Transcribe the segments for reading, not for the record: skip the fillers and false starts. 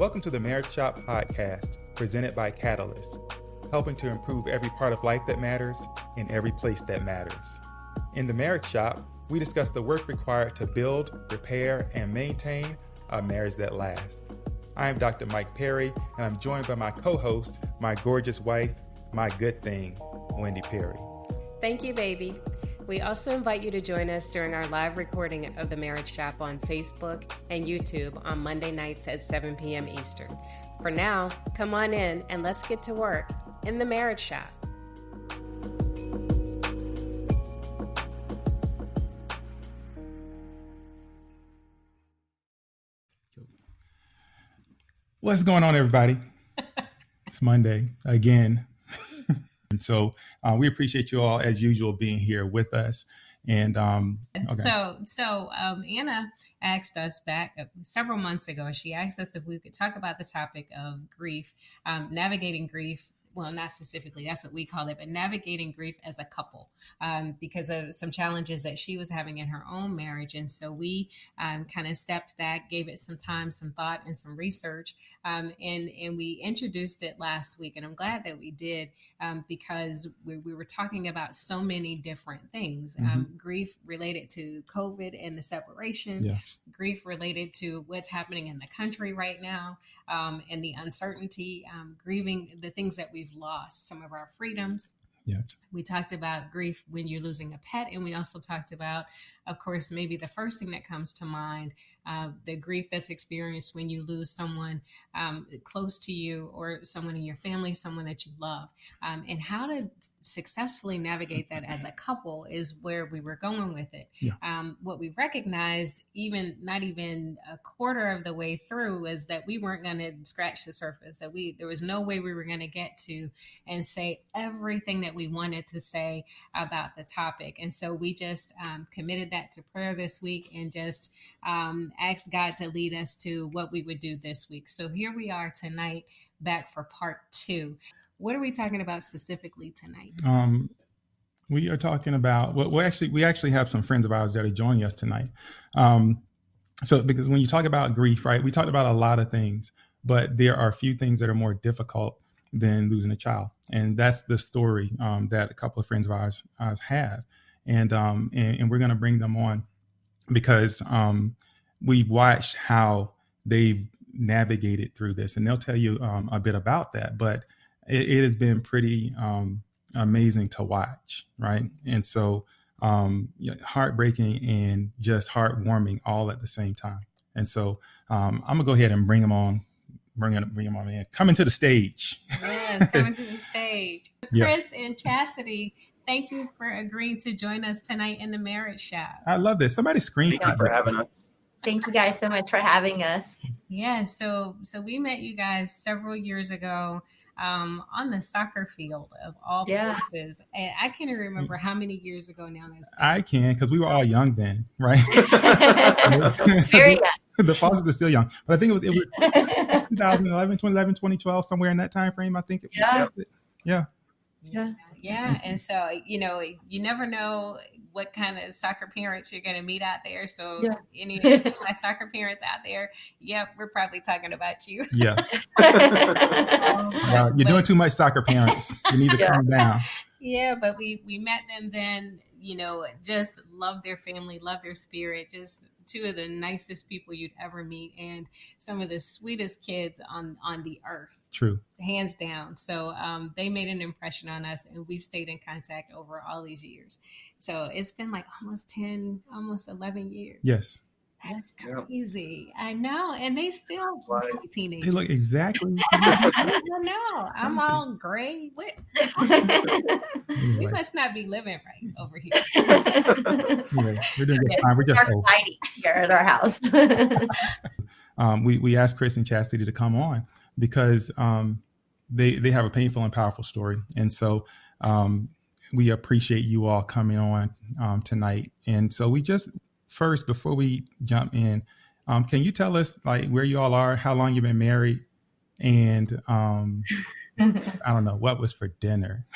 Welcome to the Marriage Shop Podcast, presented by Catalyst, helping to improve every part of life that matters in every place that matters. In the Marriage Shop, we discuss the work required to build, repair, and maintain a marriage that lasts. I'm Dr. Mike Perry, and I'm joined by my co-host, my gorgeous wife, my good thing, Wendy Perry. Thank you, baby. We also invite you to join us during our live recording of The Marriage Shop on Facebook and YouTube on Monday nights at 7 p.m. Eastern. For now, come on in and let's get to work in The Marriage Shop. What's going on, everybody? It's Monday again. And so we appreciate you all, as usual, being here with us. And okay. So Anna asked us back several months ago, she asked us if we could talk about the topic of grief, navigating grief. Well, not specifically, that's what we call it, but navigating grief as a couple because of some challenges that she was having in her own marriage. And so we kind of stepped back, gave it some time, some thought, and some research. And we introduced it last week. And I'm glad that we did because we were talking about so many different things. Mm-hmm. Grief related to COVID and the separation, grief related to what's happening in the country right now and the uncertainty, grieving the things that we've lost, some of our freedoms. Yes. We talked about grief when you're losing a pet. And we also talked about, of course, maybe the first thing that comes to mind, the grief that's experienced when you lose someone close to you or someone in your family, someone that you love. And how to successfully navigate that as a couple is where we were going with it. Yeah. What we recognized, even not even a quarter of the way through, is that we weren't going to scratch the surface, that there was no way we were going to get to and say everything that we wanted to say about the topic. And so we just committed that to prayer this week and just asked God to lead us to what we would do this week. So here we are tonight, back for part two. What are we talking about specifically tonight? We are talking about, we actually have some friends of ours that are joining us tonight. So because when you talk about grief, right, we talked about a lot of things, but there are a few things that are more difficult than losing a child. And that's the story that a couple of friends of ours have. And we're going to bring them on because we've watched how they've navigated through this, and they'll tell you a bit about that. But it has been pretty amazing to watch, right? And so heartbreaking and just heartwarming all at the same time. And so I'm going to go ahead and bring them on. Bring them on in. Coming to the stage. Yes, coming to the stage. Chris and Chastity, thank you for agreeing to join us tonight in the Marriage Shop. I love this. Somebody scream. Thank you for having us. Thank you guys so much for having us. Yeah, so we met you guys several years ago on the soccer field of all places. And I can't even remember how many years ago now that's been. I can, because we were all young then, right? Very young. The Fosters are still young, but I think it was 2011, 2012, somewhere in that time frame. I think it was. And so, you never know what kind of soccer parents you're going to meet out there. So any of my soccer parents out there, we're probably talking about you. Yeah. You're doing too much, soccer parents. You need to calm down. Yeah, but we met them then, just love their family, love their spirit, just two of the nicest people you'd ever meet and some of the sweetest kids on the earth. True. Hands down. So they made an impression on us and we've stayed in contact over all these years. So it's been like almost 11 years. Yes. That's crazy. I know. And they still look teenagers. They look exactly. I don't know. I'm all gray. What? We must not be living right over here. Anyway, we're doing just fine. We're just old. Here at our house. We asked Chris and Chastity to come on because they have a painful and powerful story. And so we appreciate you all coming on tonight. And so we just... First, before we jump in, can you tell us like where you all are, how long you've been married, and I don't know, what was for dinner?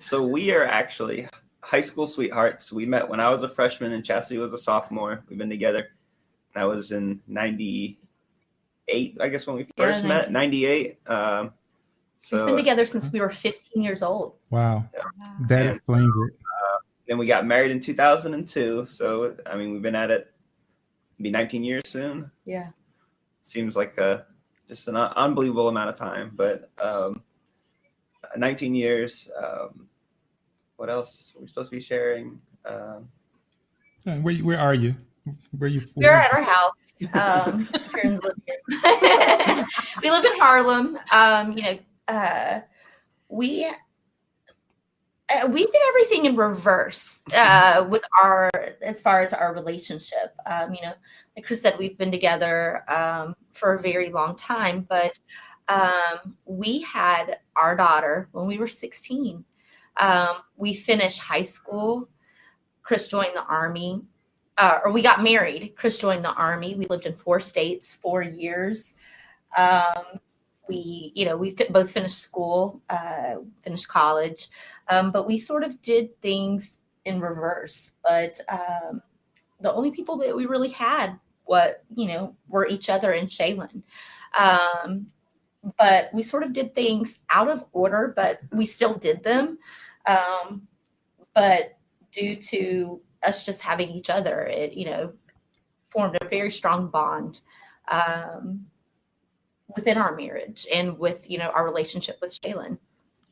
So we are actually high school sweethearts. We met when I was a freshman and Chastity was a sophomore. We've been together. I was in 90, 98, I guess, when we first met, 98. So we've been together since we were 15 years old. Wow. Yeah. That explains it. Then we got married in 2002. So, I mean, we've been at it, it'll be 19 years soon. Yeah. Seems like just an unbelievable amount of time, but 19 years. What else are we supposed to be sharing? Where are you? Where are you? We're at our house. Here in the living room. We live in Harlem. We did everything in reverse with as far as our relationship. Like Chris said, we've been together for a very long time, but we had our daughter when we were 16. We finished high school. Chris joined the Army, or we got married. Chris joined the Army. We lived in 4 states, 4 years. We both finished school, finished college, but we sort of did things in reverse. But the only people that we really had, were each other and Shaylin. But we sort of did things out of order, but we still did them. But due to us just having each other, it formed a very strong bond. Within our marriage and with, our relationship with Shaylin.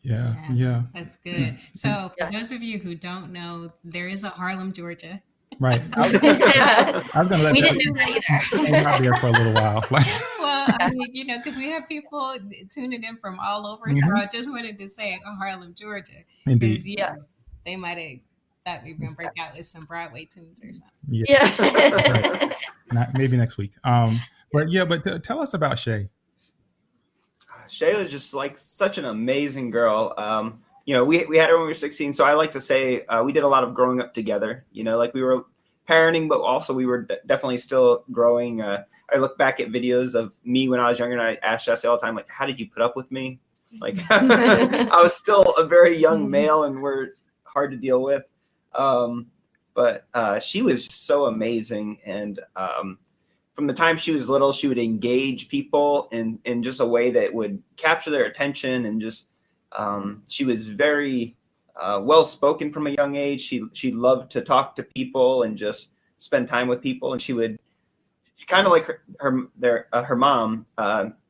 Yeah. That's good. So for those of you who don't know, there is a Harlem, Georgia. Right. We didn't know that either. Hang out there for a little while. Because we have people tuning in from all over. Mm-hmm. So I just wanted to say Harlem, Georgia. Indeed. They might have thought we were going to break out with some Broadway tunes or something. Yeah. Right. Maybe next week. But tell us about Shay. Shayla's just like such an amazing girl. We had her when we were 16. So I like to say we did a lot of growing up together, like we were parenting, but also we were definitely still growing. I look back at videos of me when I was younger and I asked Chastity all the time, like, how did you put up with me? Like I was still a very young male and we're hard to deal with. But she was just so amazing. And from the time she was little, she would engage people in just a way that would capture their attention. And just, she was very well-spoken from a young age. She loved to talk to people and just spend time with people. And she would, kind of like her mom,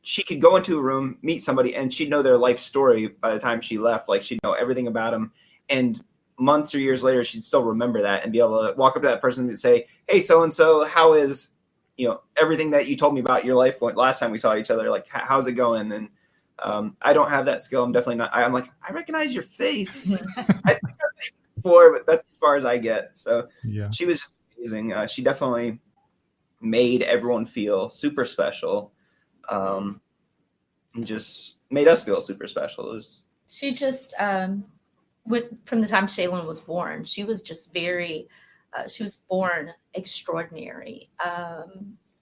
she could go into a room, meet somebody, and she'd know their life story by the time she left. Like she'd know everything about them. And months or years later, she'd still remember that and be able to walk up to that person and say, hey, so-and-so, how is... everything that you told me about your life last time we saw each other, like, how's it going? And I don't have that skill. I'm definitely not. I'm like, I recognize your face. I think I've been before, but that's as far as I get. So She was just amazing. She definitely made everyone feel super special. And just made us feel super special. She just, from the time Shaylin was born, she was just very... she was born extraordinary.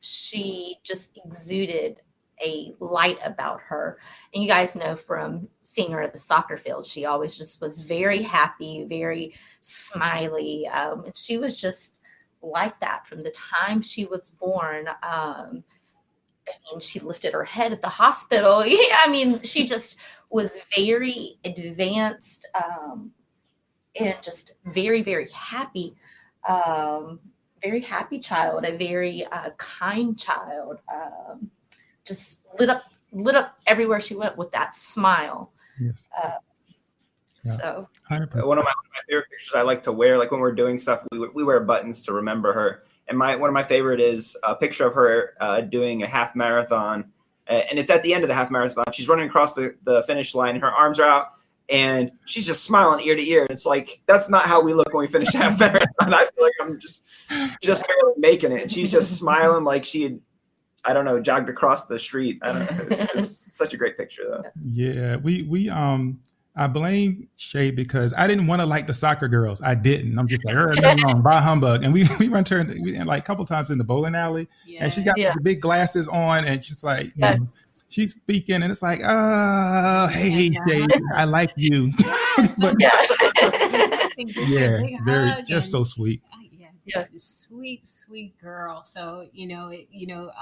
She just exuded a light about her. And you guys know from seeing her at the soccer field, she always just was very happy, very smiley. And she was just like that from the time she was born. She lifted her head at the hospital. She just was very advanced and just very, very happy. Very happy child, a very kind child, just lit up everywhere she went with that smile. Yes. So 100%. One of my favorite pictures I like to wear, like when we're doing stuff, we wear buttons to remember her. And one of my favorite is a picture of her doing a half marathon. And it's at the end of the half marathon. She's running across the finish line. Her arms are out. And she's just smiling ear to ear. It's like, that's not how we look when we finish half marathon. I feel like I'm just barely making it. And she's just smiling like she had, jogged across the street. I don't know. It's such a great picture, though. Yeah, we I blame Shay because I didn't want to like the soccer girls. I didn't. I'm just like, nothing wrong, bah humbug. And we run to her like a couple times in the bowling alley, and she's got the big glasses on, and she's like, she's speaking, and it's like, oh, hey, Jay, I like you. But, very, just so sweet. yeah. Sweet, sweet girl. So,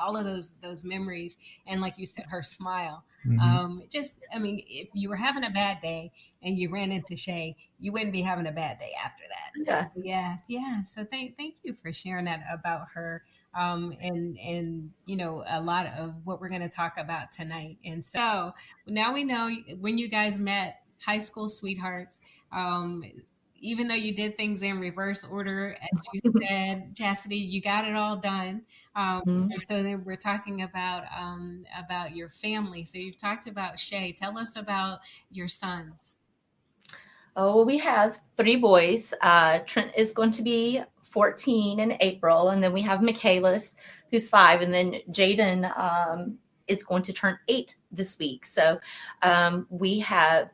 all of those memories. And like you said, her smile. Mm-hmm. If you were having a bad day and you ran into Shay, you wouldn't be having a bad day after that. Yeah. Yeah. Yeah. So thank you for sharing that about her. A lot of what we're going to talk about tonight. And so now we know when you guys met, high school sweethearts, even though you did things in reverse order, as you said, Chastity, you got it all done. Mm-hmm. So then we're talking about your family. So you've talked about Shay. Tell us about your sons. Oh, well, we have three boys. Trent is going to be 14 in April, and then we have Michaelis, who's 5, and then Jaden is going to turn 8 this week. So we have...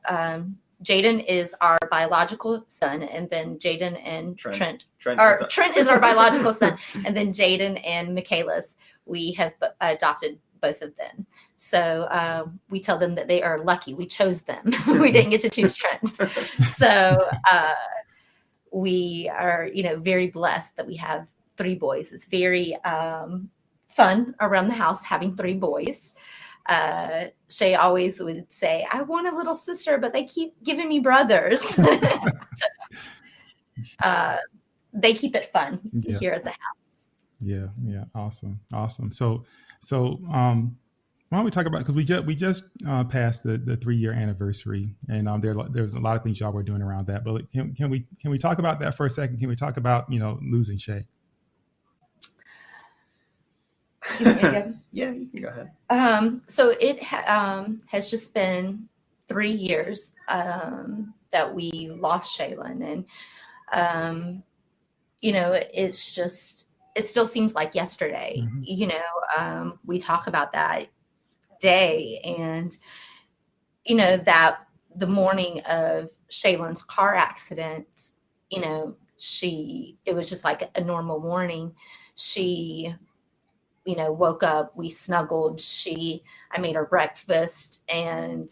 Jaden is our biological son, and then Jaden and Trent is our biological son, and then Jaden and Michaelis, we have adopted both of them. So we tell them that they are lucky. We chose them. We didn't get to choose Trent. So we are, very blessed that we have three boys. It's very fun around the house having three boys. Shay always would say, I want a little sister, but they keep giving me brothers. They keep it fun here at the house. Yeah. Yeah. Awesome. Awesome. So, why don't we talk about, cause we just passed the 3-year anniversary, and there's a lot of things y'all were doing around that, but can we talk about that for a second? Can we talk about, losing Shay? Yeah, you can go ahead. So it has just been 3 years that we lost Shaylin, and it's just, it still seems like yesterday. Mm-hmm. We talk about that day, and that the morning of Shaylin's car accident, it was just like a normal morning. She woke up, we snuggled, I made her breakfast, and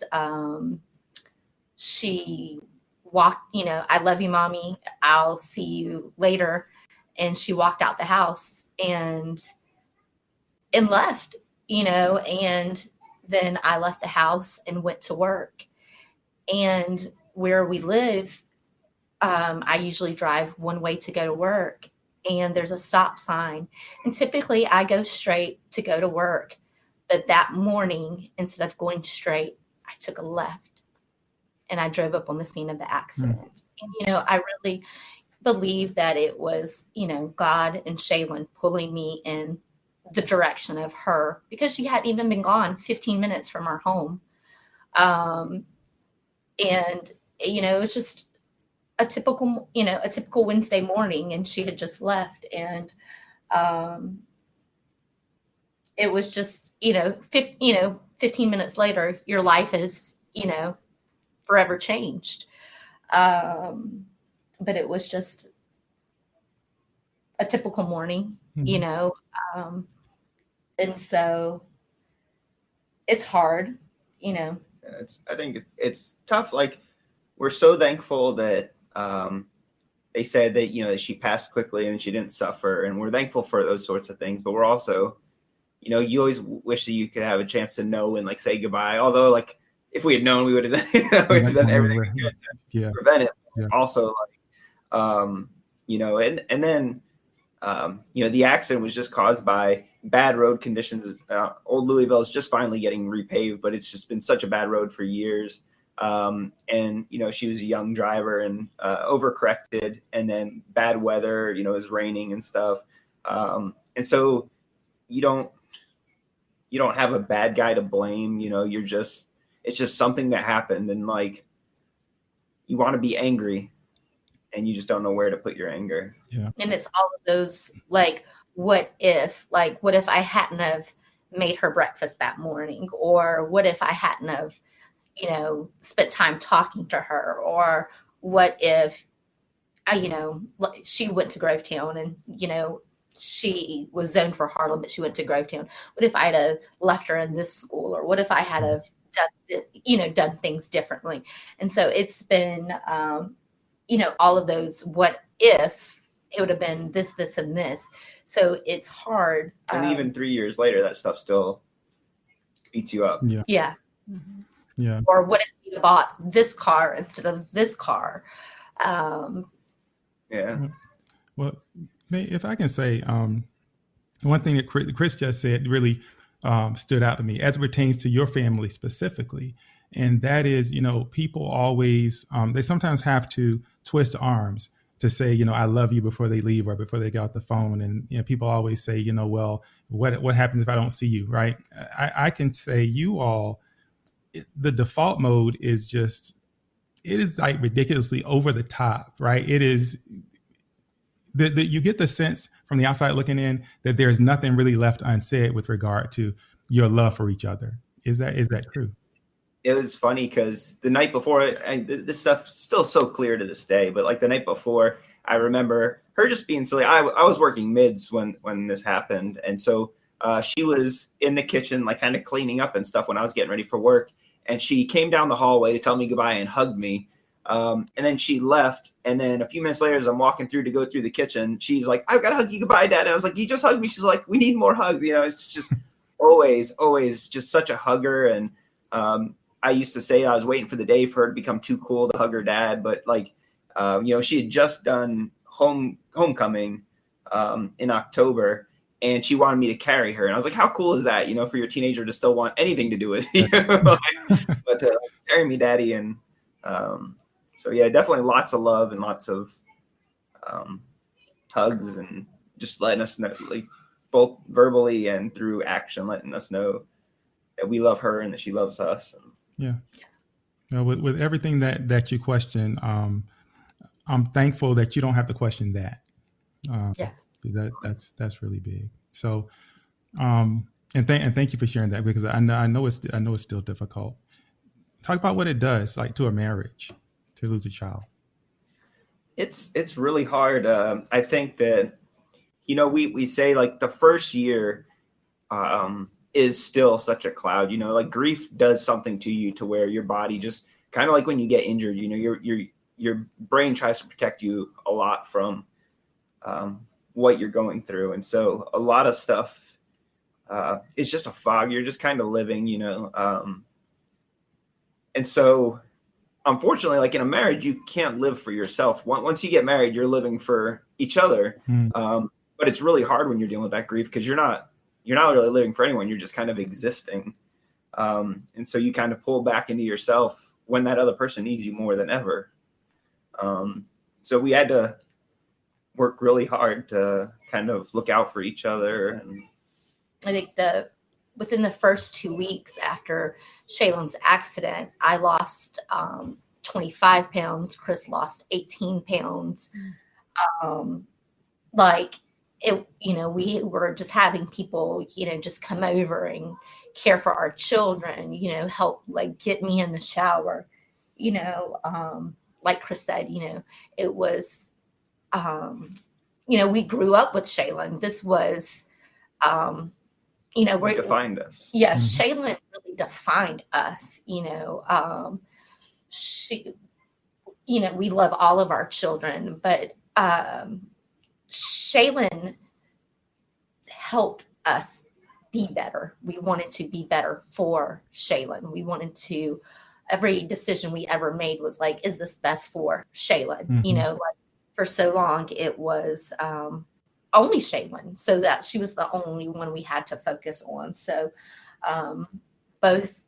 she walked, I love you, mommy, I'll see you later. And she walked out the house and left, and then I left the house and went to work. And where we live, I usually drive one way to go to work. And there's a stop sign. And typically I go straight to go to work. But that morning, instead of going straight, I took a left and I drove up on the scene of the accident. Mm-hmm. And, I really believe that it was, God and Shaylin pulling me in the direction of her, because she hadn't even been gone 15 minutes from our home. It was just a typical Wednesday morning, and she had just left. And it was just, 15 minutes later, your life is, forever changed. But it was just a typical morning, mm-hmm. And so it's hard, I think it's tough. Like, we're so thankful that, they said that, that she passed quickly and she didn't suffer, and we're thankful for those sorts of things. But we're also, you always wish that you could have a chance to know and like say goodbye. Although, like, if we had known, we would have done everything we could to prevent it. Yeah. Also, and then the accident was just caused by bad road conditions. Old Louisville is just finally getting repaved, but it's just been such a bad road for years. She was a young driver and overcorrected, and then bad weather, it was raining and stuff. And so you don't have a bad guy to blame, it's just something that happened, and like, you want to be angry and you just don't know where to put your anger. Yeah. And it's all of those, like, what if I hadn't have made her breakfast that morning, or what if I hadn't have spent time talking to her, or what if, she went to Grovetown and, she was zoned for Harlem, but she went to Grovetown. What if I'd have left her in this school, or what if I had have done, done things differently? And so it's been, all of those what if it would have been this, this, and this. So it's hard. And even 3 years later, that stuff still eats you up. Yeah. Yeah. Mm-hmm. Yeah. Or what if you bought this car instead of this car? Yeah. Well, if I can say, one thing that Chris just said really stood out to me as it pertains to your family specifically. And that is, you know, people always, they sometimes have to twist arms to say, you know, I love you before they leave or before they get off the phone. And, you know, people always say, you know, well, what happens if I don't see you? Right. I can say you all, the default mode is just, it is like ridiculously over the top, right? It is that you get the sense from the outside looking in that there's nothing really left unsaid with regard to your love for each other. Is that true? It was funny because the night before, and this stuff's still so clear to this day, but like the night before, I remember her just being silly. I was working mids when this happened. And so she was in the kitchen, like kind of cleaning up and stuff when I was getting ready for work. And she came down the hallway to tell me goodbye and hugged me. And then she left. And then a few minutes later, as I'm walking through to go through the kitchen, she's like, I've got to hug you goodbye, Dad. And I was like, you just hugged me. She's like, we need more hugs. You know, it's just always just such a hugger. And, I used to say I was waiting for the day for her to become too cool to hug her dad. But like, you know, she had just done homecoming in October and she wanted me to carry her. And I was like, how cool is that, you know, for your teenager to still want anything to do with you, but carry me, Daddy. And so, yeah, definitely lots of love and lots of hugs and just letting us know, like, both verbally and through action, letting us know that we love her and that she loves us. Yeah. You know, with everything that you question, I'm thankful that you don't have to question that. Yeah. That's really big. So, and thank you for sharing that, because I know it's still difficult. Talk about what it does, like, to a marriage, to lose a child. It's really hard. I think that, you know, we say like the first year, is still such a cloud, you know, like grief does something to you to where your body just kind of like when you get injured, you know, your brain tries to protect you a lot from what you're going through. And so a lot of stuff is just a fog. You're just kind of living, you know. And so unfortunately, like in a marriage, you can't live for yourself. Once you get married, you're living for each other. Mm. But it's really hard when you're dealing with that grief because you're not really living for anyone. You're just kind of existing. And so you kind of pull back into yourself when that other person needs you more than ever. So we had to work really hard to kind of look out for each other. And I think within the first 2 weeks after Shaylin's accident, I lost 25 pounds. Chris lost 18 pounds. It, you know, we were just having people, you know, just come over and care for our children, you know, help, like, get me in the shower, you know, like Chris said, you know, it was, you know, we grew up with Shaylin. This was, you know, we defined us. Yeah. Mm-hmm. Shaylin really defined us, you know, she, you know, we love all of our children, but, Shaylin helped us be better. We wanted to be better for Shaylin. We wanted to, every decision we ever made was like, is this best for Shaylin? Mm-hmm. You know, like for so long it was only Shaylin. So that she was the only one we had to focus on. So both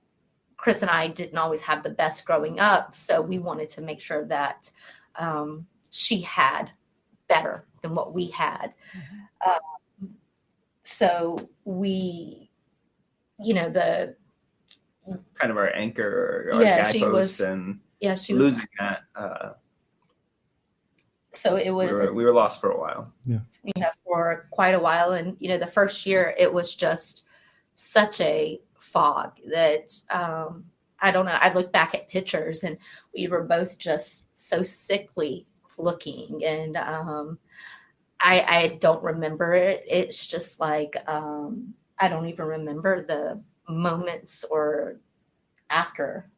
Chris and I didn't always have the best growing up. So we wanted to make sure that she had better than what we had. So we, you know, the kind of our anchor, or yeah, she was, and yeah, she losing was, that. So it was, we were lost for a while. Yeah. You know, for quite a while. And, you know, the first year it was just such a fog that, I don't know. I look back at pictures and we were both just so sickly looking, and I don't remember it. It's just like I don't even remember the moments or after.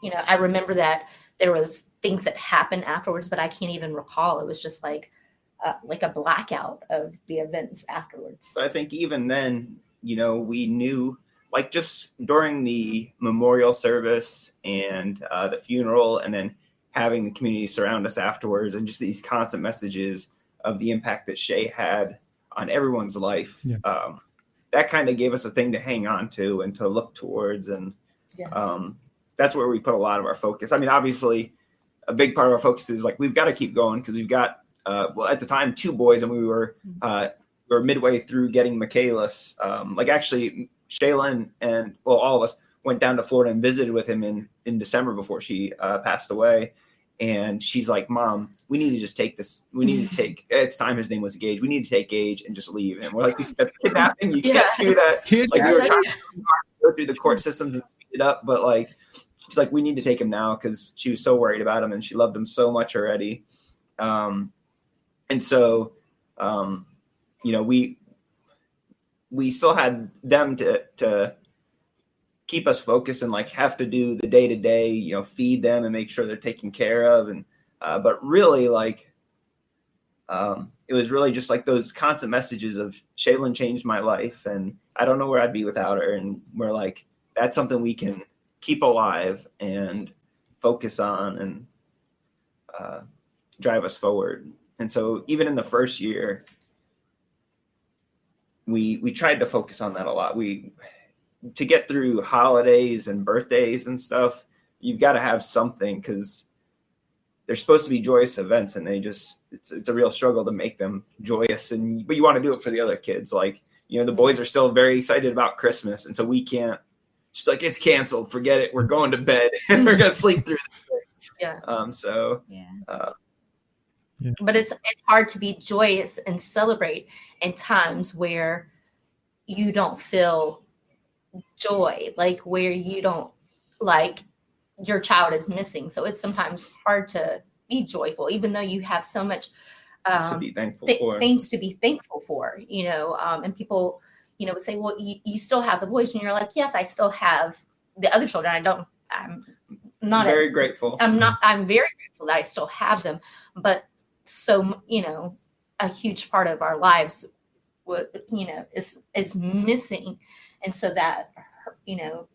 You know, I remember that there was things that happened afterwards, but I can't even recall. It was just like like a blackout of the events afterwards. But I think even then, you know, we knew, like just during the memorial service and the funeral, and then having the community surround us afterwards, and just these constant messages of the impact that Shay had on everyone's life. Yeah. That kind of gave us a thing to hang on to and to look towards. And yeah. That's where we put a lot of our focus. I mean, obviously a big part of our focus is like, we've got to keep going because we've got, well, at the time, 2 boys, and we were midway through getting Michaelis. Like actually Shaylin and well, all of us went down to Florida and visited with him in December before she passed away. And she's like, Mom, we need to just take this. We need to take, at the time his name was Gage. We need to take Gage and just leave. And we're like, that's kidnapping. You can't do that. Like we were trying to go through the court systems and speed it up. But like, she's like, we need to take him now because she was so worried about him and she loved him so much already. And so, you know, we still had them to keep us focused and like have to do the day to day, you know, feed them and make sure they're taken care of. And, but really like, it was really just like those constant messages of Shaylin changed my life and I don't know where I'd be without her. And we're like, that's something we can keep alive and focus on and, drive us forward. And so even in the first year, we tried to focus on that a lot. To get through holidays and birthdays and stuff, you've got to have something because they're supposed to be joyous events and they just, it's a real struggle to make them joyous. But you want to do it for the other kids. Like, you know, the boys are still very excited about Christmas. And so we can't just be like, it's canceled, forget it. We're going to bed and we're going to sleep through this. Yeah. But it's hard to be joyous and celebrate in times where you don't feel joy, like where you don't, like your child is missing. So it's sometimes hard to be joyful, even though you have so much things to be thankful for, you know, and people, you know, would say, well, you still have the boys, and you're like, yes, I still have the other children. I'm very grateful that I still have them. But so, you know, a huge part of our lives, you know, is missing. And so that, you know,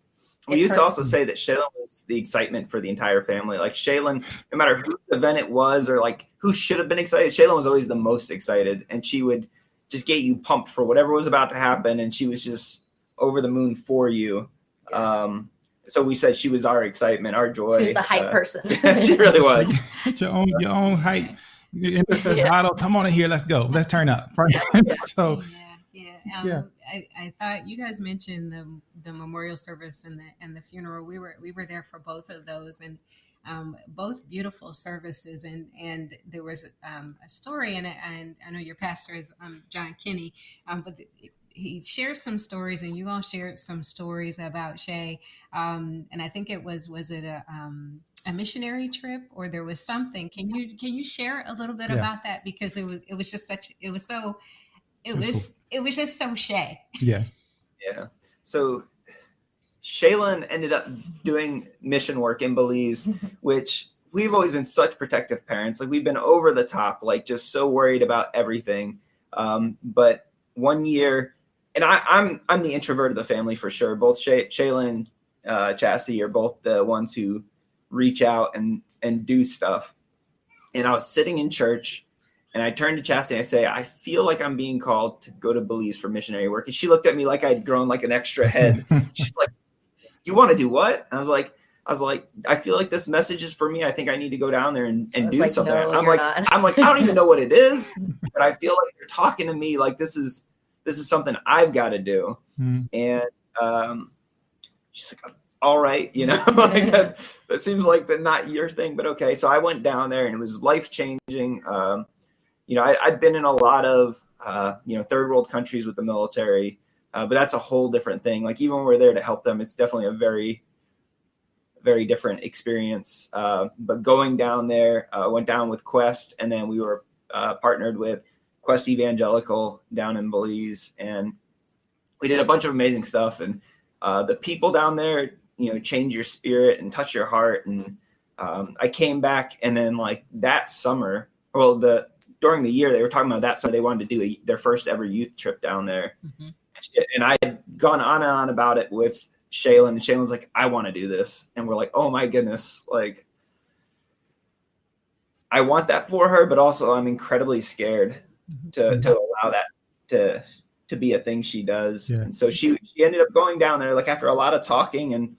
we used to also say that Shaylin was the excitement for the entire family. Like Shaylin, no matter whose event it was or like who should have been excited, Shaylin was always the most excited. And she would just get you pumped for whatever was about to happen. And she was just over the moon for you. Yeah. So we said she was our excitement, our joy. She was the hype person. She really was. Your own hype. Yeah. Come on in here. Let's go. Let's turn up. So. Yeah. I thought you guys mentioned the memorial service and the funeral. We were there for both of those, and both beautiful services. And there was a story in it. And I know your pastor is John Kinney, but he shares some stories, and you all shared some stories about Shay. And I think it was it a missionary trip, or there was something. Can you share a little bit about that, because it was just such, it was so. It was just so Shay. Yeah. Yeah. So Shaylin ended up doing mission work in Belize, which we've always been such protective parents. Like we've been over the top, like just so worried about everything. But one year, and I'm the introvert of the family for sure. Both Shaylin and Chastity are both the ones who reach out and do stuff. And I was sitting in church, and I turned to Chastity and I say, I feel like I'm being called to go to Belize for missionary work. And she looked at me like I'd grown like an extra head. She's like, you want to do what? And I was like, I feel like this message is for me. I think I need to go down there and do like, something. No, I'm like, I don't even know what it is, but I feel like you're talking to me. Like this is something I've got to do. Hmm. And she's like, all right, you know, like that seems like the not your thing, but okay. So I went down there and it was life changing. You know, I'd been in a lot of, you know, third world countries with the military, but that's a whole different thing. Like even when we're there to help them, it's definitely a very, very different experience. But going down there, went down with Quest, and then we were partnered with Quest Evangelical down in Belize. And we did a bunch of amazing stuff. And the people down there, you know, change your spirit and touch your heart. And I came back, and then like that summer, well, the during the year, they were talking about that summer they wanted to do their first ever youth trip down there. Mm-hmm. And I had gone on and on about it with Shaylin, and Shaylin's like, I want to do this. And we're like, oh my goodness, like I want that for her, but also I'm incredibly scared to allow that to be a thing she does. Yeah. And so she ended up going down there, like after a lot of talking, and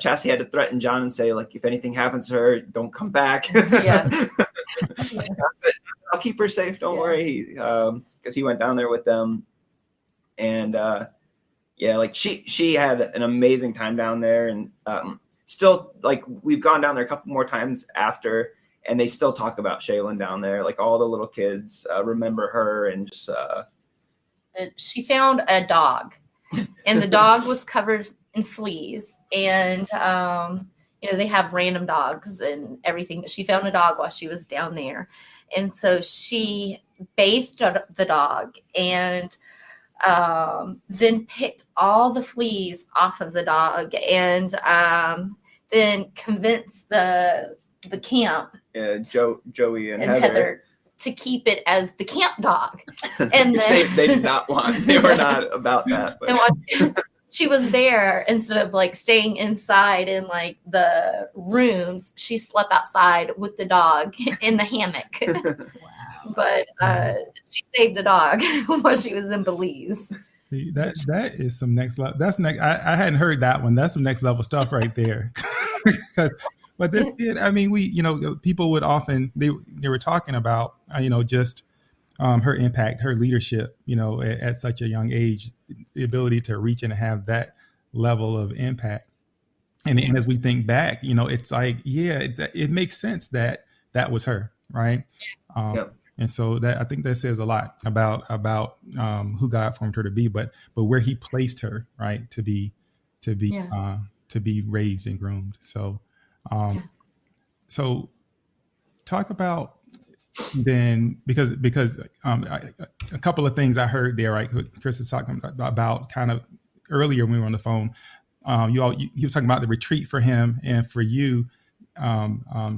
Chastity had to threaten John and say, like, if anything happens to her, don't come back. Yeah. I'll keep her safe. Don't worry. Cause he went down there with them. And like she had an amazing time down there, and still, like, we've gone down there a couple more times after, and they still talk about Shaylin down there. Like, all the little kids remember her, and just she found a dog, and the dog was covered in fleas, and they have random dogs and everything, but she found a dog while she was down there, and so she bathed the dog and then picked all the fleas off of the dog, and then convinced the camp, Joey and Heather, to keep it as the camp dog. And then, they did not want. They were not about that. But. She was there instead of like staying inside in like the rooms. She slept outside with the dog in the hammock. Wow. But she saved the dog while she was in Belize. See, that is some next level. That's next. I hadn't heard that one. That's some next level stuff right there. But then, I mean, we, people would often, they were talking about, just her impact, her leadership, at such a young age, the ability to reach and have that level of impact. And as we think back, it's like, it makes sense that that was her. Right. And so that, I think that says a lot about who God formed her to be, but where he placed her, right. To be raised and groomed. So, so talk about then, because a couple of things I heard there, right? Chris was talking about kind of earlier when we were on the phone, he was talking about the retreat for him, and for you,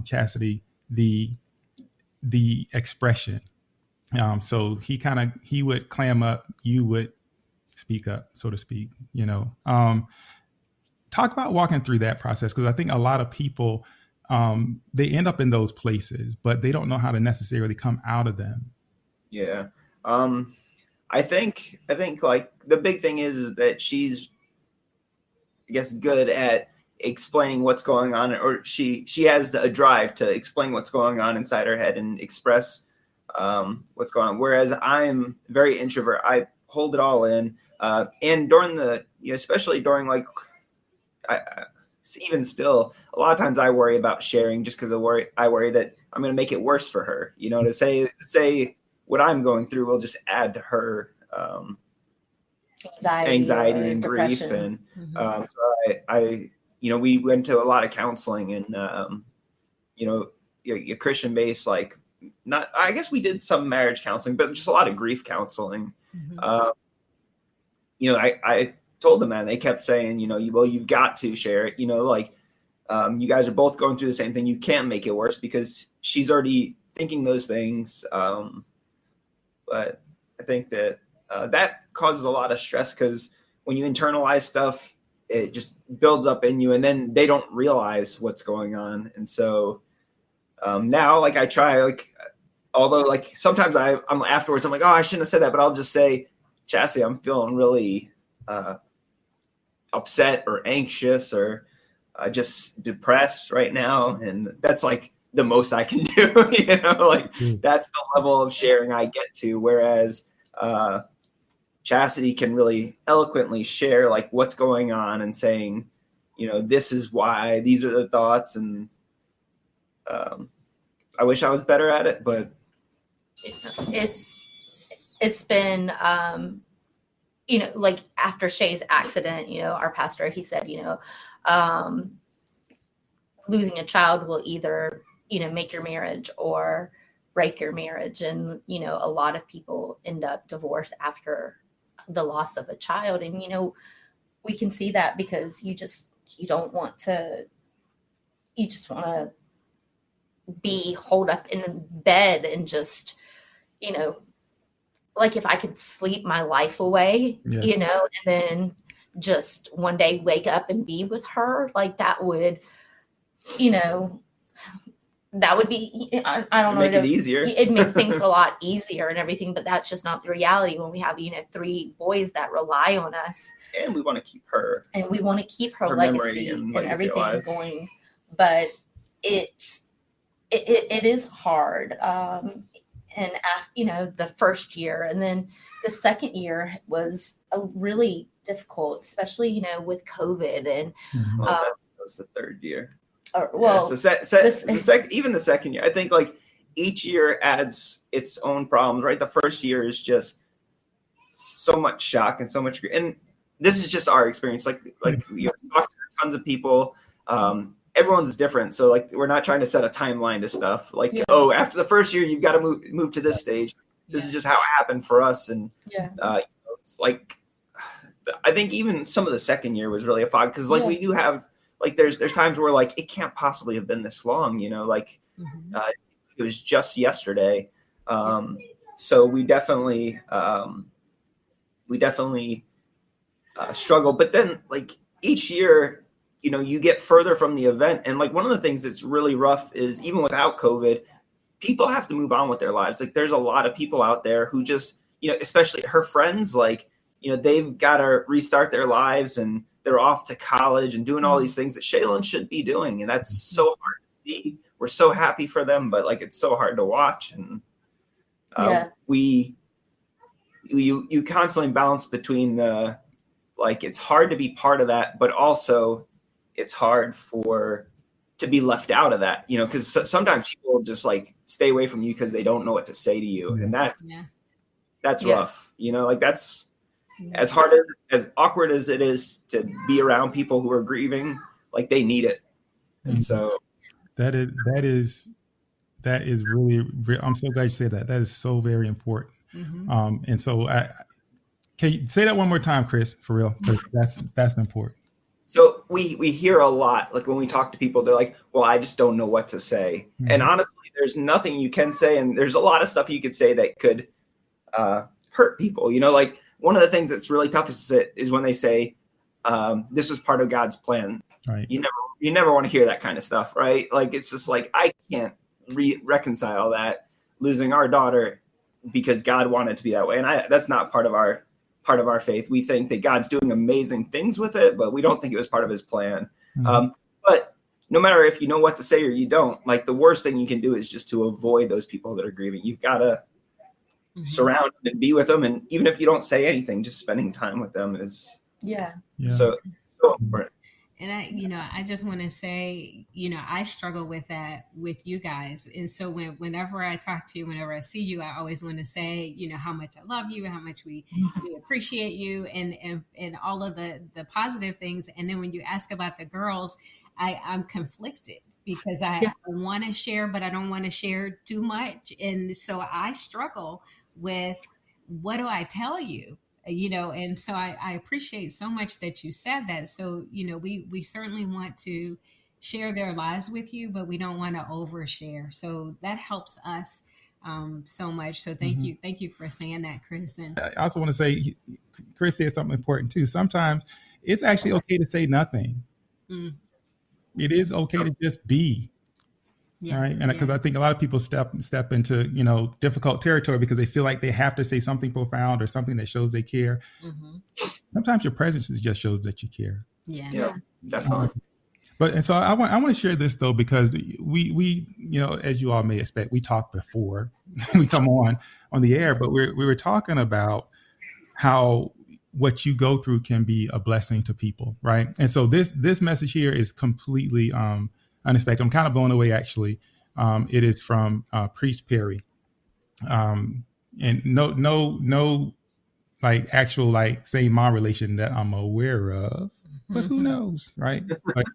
Chastity, the expression. So he would clam up, you would speak up, so to speak, talk about walking through that process, because I think a lot of people, they end up in those places, but they don't know how to necessarily come out of them. Yeah. I think like the big thing is that she's, I guess, good at explaining what's going on, or she has a drive to explain what's going on inside her head and express what's going on. Whereas I'm very introvert. I hold it all in. And during the, especially during like, even still, a lot of times I worry about sharing just because I worry that I'm going to make it worse for her. To say what I'm going through will just add to her anxiety and grief. And so I we went to a lot of counseling, and your Christian based, like, not, I guess we did some marriage counseling, but just a lot of grief counseling. I told them that, and they kept saying, you've got to share it, you guys are both going through the same thing. You can't make it worse because she's already thinking those things. But I think that that causes a lot of stress, because when you internalize stuff, it just builds up in you, and then they don't realize what's going on. And so now, like, I try, like, although, like, sometimes I'm afterwards, I'm like, oh, I shouldn't have said that, but I'll just say, Chastity, I'm feeling really upset or anxious or just depressed right now. And that's like the most I can do, that's the level of sharing I get to. Whereas Chastity can really eloquently share like what's going on and saying, this is why, these are the thoughts. And I wish I was better at it, but it's been, like after Shay's accident, our pastor, he said, losing a child will either, make your marriage or break your marriage. And, a lot of people end up divorced after the loss of a child. And, we can see that, because you just want to be holed up in bed and just, you know, like if I could sleep my life away, you know, and then just one day wake up and be with her, like that would, you know, that would be, I don't know. Make it easier. It'd make things a lot easier and everything, but that's just not the reality when we have, you know, three boys that rely on us. And we want to keep her. And we want to keep her legacy and everything alive. Going. But it is hard. And, you know, the first year and then the second year was a really difficult, especially, you know, with COVID. And well, that was the third year. Even the second year, I think like each year adds its own problems, right? The first year is just so much shock and so much. And this is just our experience. Like you talk to tons of people, everyone's different. So like, we're not trying to set a timeline to stuff like, oh, after the first year, you've got to move to this stage. This is just how it happened for us. And you know, it's like, I think even some of the second year was really a fog. Cause like we do have, like there's times where like, it can't possibly have been this long, you know, like it was just yesterday. So we definitely struggle, but then like each year, you know, you get further from the event. And like, one of the things that's really rough is even without COVID, people have to move on with their lives. Like there's a lot of people out there who just, you know, especially her friends, like, you know, they've got to restart their lives and they're off to college and doing all these things that Shaylin should be doing. And that's so hard to see. We're so happy for them, but like, it's so hard to watch. And you constantly balance between the, like, it's hard to be part of that, but also it's hard to be left out of that, you know, because sometimes people just like stay away from you because they don't know what to say to you. And that's rough, you know, like that's as hard as awkward as it is to be around people who are grieving, like they need it. And so that is really, I'm so glad you said that. That is so very important. And so can you say that one more time, Chris, for real? Because that's important. So we hear a lot, like when we talk to people, they're like, well, I just don't know what to say. And honestly, there's nothing you can say. And there's a lot of stuff you could say that could hurt people. You know, like one of the things that's really tough is when they say, this was part of God's plan. Right. You never want to hear that kind of stuff, right? Like, it's just like, I can't reconcile that, losing our daughter because God wanted it to be that way. And that's not part of our faith. We think that God's doing amazing things with it, but we don't think it was part of his plan. But no matter if you know what to say or you don't, like the worst thing you can do is just to avoid those people that are grieving. You've got to surround them and be with them. And even if you don't say anything, just spending time with them is so important. And I just want to say, you know, I struggle with that with you guys. And so whenever I talk to you, whenever I see you, I always want to say, you know, how much I love you, how much we appreciate you and all of the positive things. And then when you ask about the girls, I'm conflicted because I want to share, but I don't want to share too much. And so I struggle with, what do I tell you? You know, and so I appreciate so much that you said that. So, you know, we certainly want to share their lives with you, but we don't want to overshare. So that helps us so much. So thank you. Thank you for saying that, Chris. And I also want to say, Chris said something important too. Sometimes it's actually okay to say nothing. It is okay to just be. Yeah, right. And because I think a lot of people step into, you know, difficult territory because they feel like they have to say something profound or something that shows they care. Sometimes your presence just shows that you care. Yeah, definitely. So I want to share this, though, because we you know, as you all may expect, we talked before we come on the air. But we were talking about how what you go through can be a blessing to people. Right. And so this message here is completely unexpected. I'm kind of blown away, actually. It is from Priest Perry, and no, like actual like same mom relation that I'm aware of, but who knows, right? Like,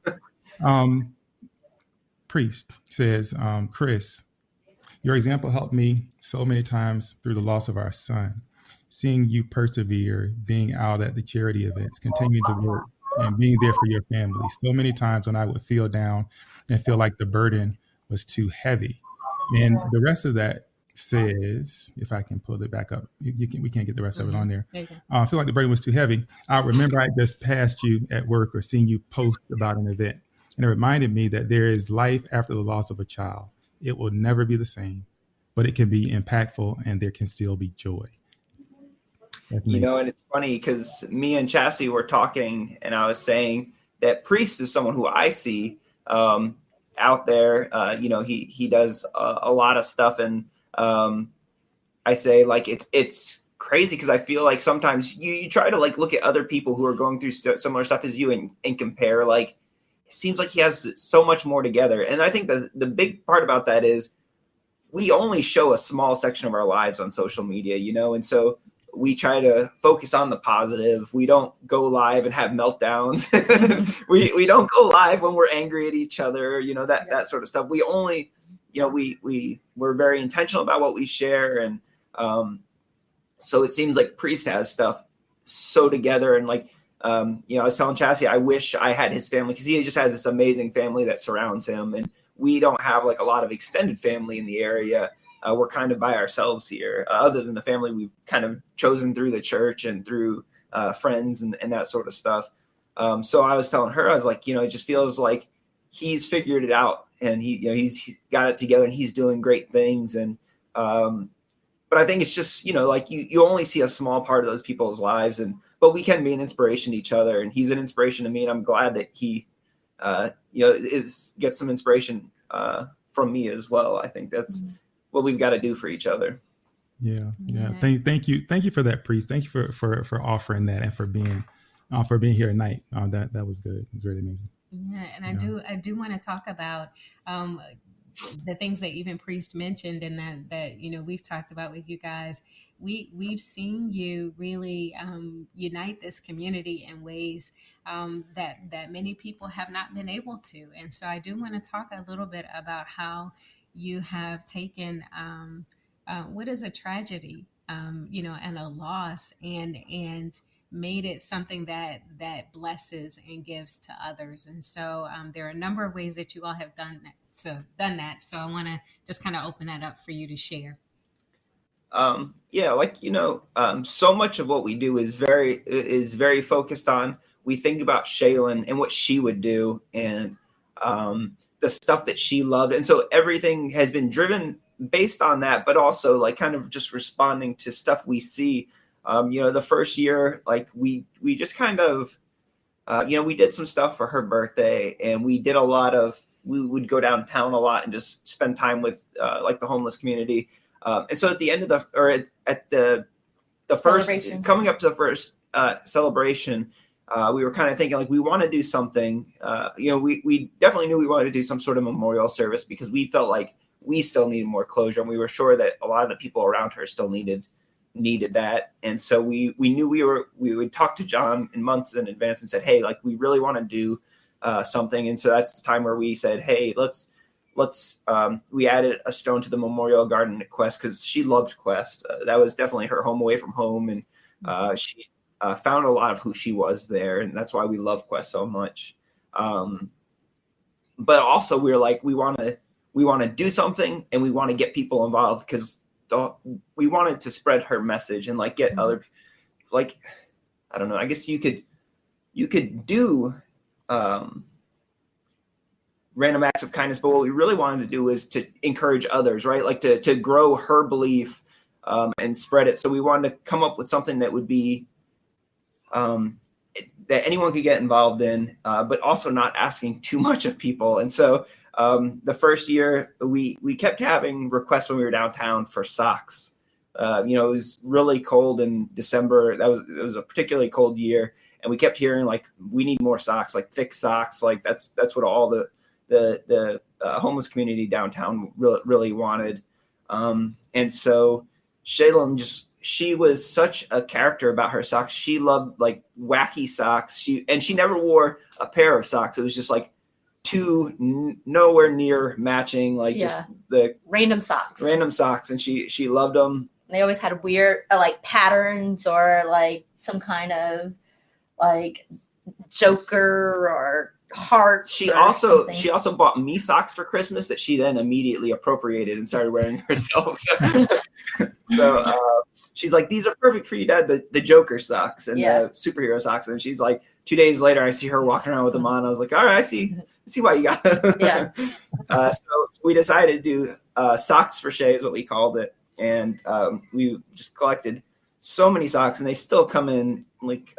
Priest says, Chris, your example helped me so many times through the loss of our son. Seeing you persevere, being out at the charity events, continue to work, and being there for your family. So many times when I would feel down and feel like the burden was too heavy. And the rest of that says, if I can pull it back up, we can't get the rest of it on there. I feel like the burden was too heavy. I remember I just passed you at work or seen you post about an event, and it reminded me that there is life after the loss of a child. It will never be the same, but it can be impactful and there can still be joy. You know, and it's funny because me and Chastity were talking, and I was saying that Priest is someone who I see out there. You know, he does a lot of stuff, and I say, like, it's crazy because I feel like sometimes you try to, like, look at other people who are going through similar stuff as you and compare. Like, it seems like he has so much more together, and I think the big part about that is we only show a small section of our lives on social media, you know, and so we try to focus on the positive. We don't go live and have meltdowns. We don't go live when we're angry at each other, you know, that sort of stuff. We only, you know, we're very intentional about what we share. And so it seems like Priest has stuff so together. And like, you know, I was telling Chastity, I wish I had his family because he just has this amazing family that surrounds him. And we don't have like a lot of extended family in the area. We're kind of by ourselves here, other than the family we've kind of chosen through the church and through friends and that sort of stuff. So I was telling her, I was like, you know, it just feels like he's figured it out, and he, you know, he's got it together, and he's doing great things. And but I think it's just, you know, like you only see a small part of those people's lives, but we can be an inspiration to each other, and he's an inspiration to me, and I'm glad that he, you know, gets some inspiration from me as well. I think that's. Mm-hmm. What we've got to do for each other. Yeah. Thank you for that, Priest. Thank you for offering that and for being here tonight. That was good. It was really amazing. Yeah, and I do want to talk about the things that even Priest mentioned, and that you know we've talked about with you guys. We've seen you really unite this community in ways that many people have not been able to. And so I do want to talk a little bit about how you have taken what is a tragedy, you know, and a loss, and made it something that blesses and gives to others. And so there are a number of ways that you all have done that. So I want to just kind of open that up for you to share. Yeah, like, you know, so much of what we do is very focused on. We think about Shaylin and what she would do, and the stuff that she loved. And so everything has been driven based on that, but also like kind of just responding to stuff we see. You know, the first year, like we just kind of, you know, we did some stuff for her birthday, and we did a lot of, we would go downtown a lot and just spend time with like the homeless community. And so at the end of the first, coming up to the first celebration, we were kind of thinking like we want to do something, you know, we definitely knew we wanted to do some sort of memorial service because we felt like we still needed more closure. And we were sure that a lot of the people around her still needed that. And so we knew we would talk to John in months in advance and said, hey, like we really want to do something. And so that's the time where we said, hey, let's we added a stone to the memorial garden at Quest because she loved Quest. That was definitely her home away from home. And she found a lot of who she was there, and that's why we love Quest so much. But also we're like, we want to do something, and we want to get people involved because we wanted to spread her message and like get other, like, I don't know, I guess you could do random acts of kindness, but what we really wanted to do is to encourage others, right? Like to grow her belief and spread it. So we wanted to come up with something that would be that anyone could get involved in, but also not asking too much of people. And so the first year we kept having requests when we were downtown for socks. You know, it was really cold in December. It was a particularly cold year. And we kept hearing like, we need more socks, like thick socks. Like that's what all the homeless community downtown really wanted. And so Shaylin she was such a character about her socks. She loved like wacky socks. She never wore a pair of socks. It was just like two nowhere near matching, like just the random socks. And she loved them. They always had weird like patterns or like some kind of like Joker or hearts. She also bought me socks for Christmas that she then immediately appropriated and started wearing herself. So she's like, these are perfect for you, Dad, the Joker socks and the superhero socks. And she's like, 2 days later, I see her walking around with them on. I was like, all right, I see why you got them. So we decided to do Socks for Shay is what we called it. And we just collected so many socks, and they still come in like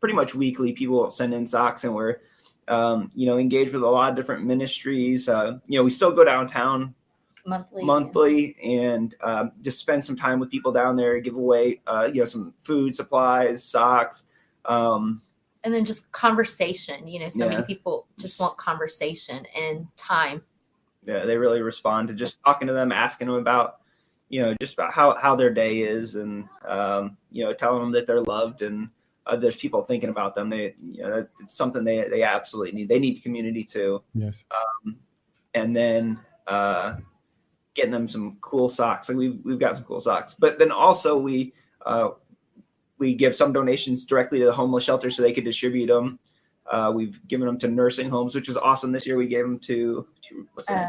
pretty much weekly. People send in socks, and we're engaged with a lot of different ministries. We still go downtown monthly, and just spend some time with people down there, give away some food, supplies, socks, and then just conversation. Many people just want conversation and time. Yeah, they really respond to just talking to them, asking them about just about how their day is, and telling them that they're loved and there's people thinking about them. It's something they absolutely need. They need community too. Yes. And then getting them some cool socks. Like we've got some cool socks, but then also we give some donations directly to the homeless shelter so they could distribute them. We've given them to nursing homes, which is awesome. This year we gave them to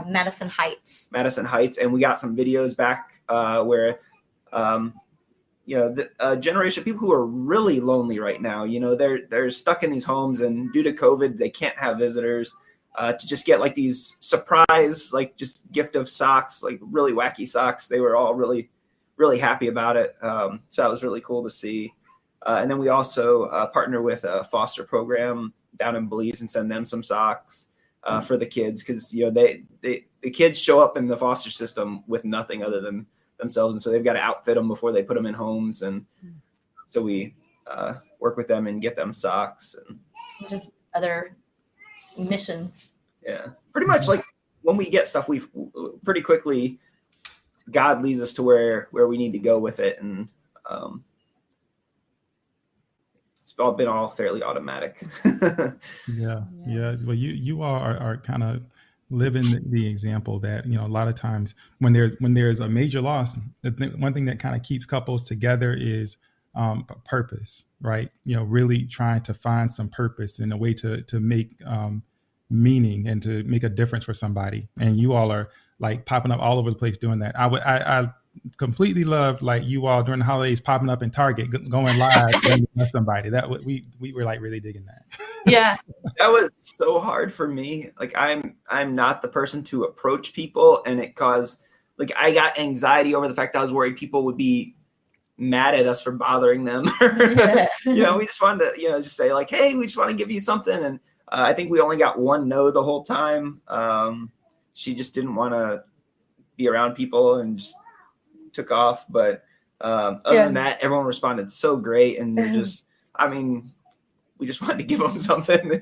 Madison Heights. And we got some videos back where, the generation of people who are really lonely right now, they're stuck in these homes, and due to COVID, they can't have visitors, to just get like these surprise, like just gift of socks, like really wacky socks. They were all really, really happy about it. So that was really cool to see. And then we also partner with a foster program down in Belize and send them some socks for the kids, because the kids show up in the foster system with nothing other than themselves, and so they've got to outfit them before they put them in homes. And so we work with them and get them socks and just other missions. Yeah, pretty much like when we get stuff, we pretty quickly God leads us to where we need to go with it, and all been all fairly automatic. Well, you all are kind of living the example that a lot of times when there's a major loss, one thing that kind of keeps couples together is purpose, right? Really trying to find some purpose and a way to make meaning and to make a difference for somebody. And you all are like popping up all over the place doing that. I completely loved like you all during the holidays popping up in Target going live with somebody. That we were like really digging that. Yeah. That was so hard for me. Like I'm not the person to approach people, and it caused I got anxiety over the fact that I was worried people would be mad at us for bothering them. We just wanted to just say like, hey, we just want to give you something. And I think we only got one no the whole time. She just didn't want to be around people and just took off. But other than that, everyone responded so great, and we just wanted to give them something.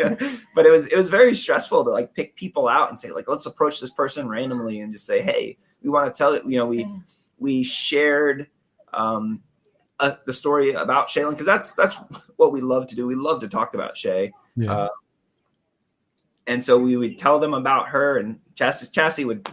But it was very stressful to like pick people out and say like, let's approach this person randomly and just say, hey, we want to tell it. We shared the story about Shaylin, because that's what we love to do. We love to talk about Shay. And so we would tell them about her, and Chastity would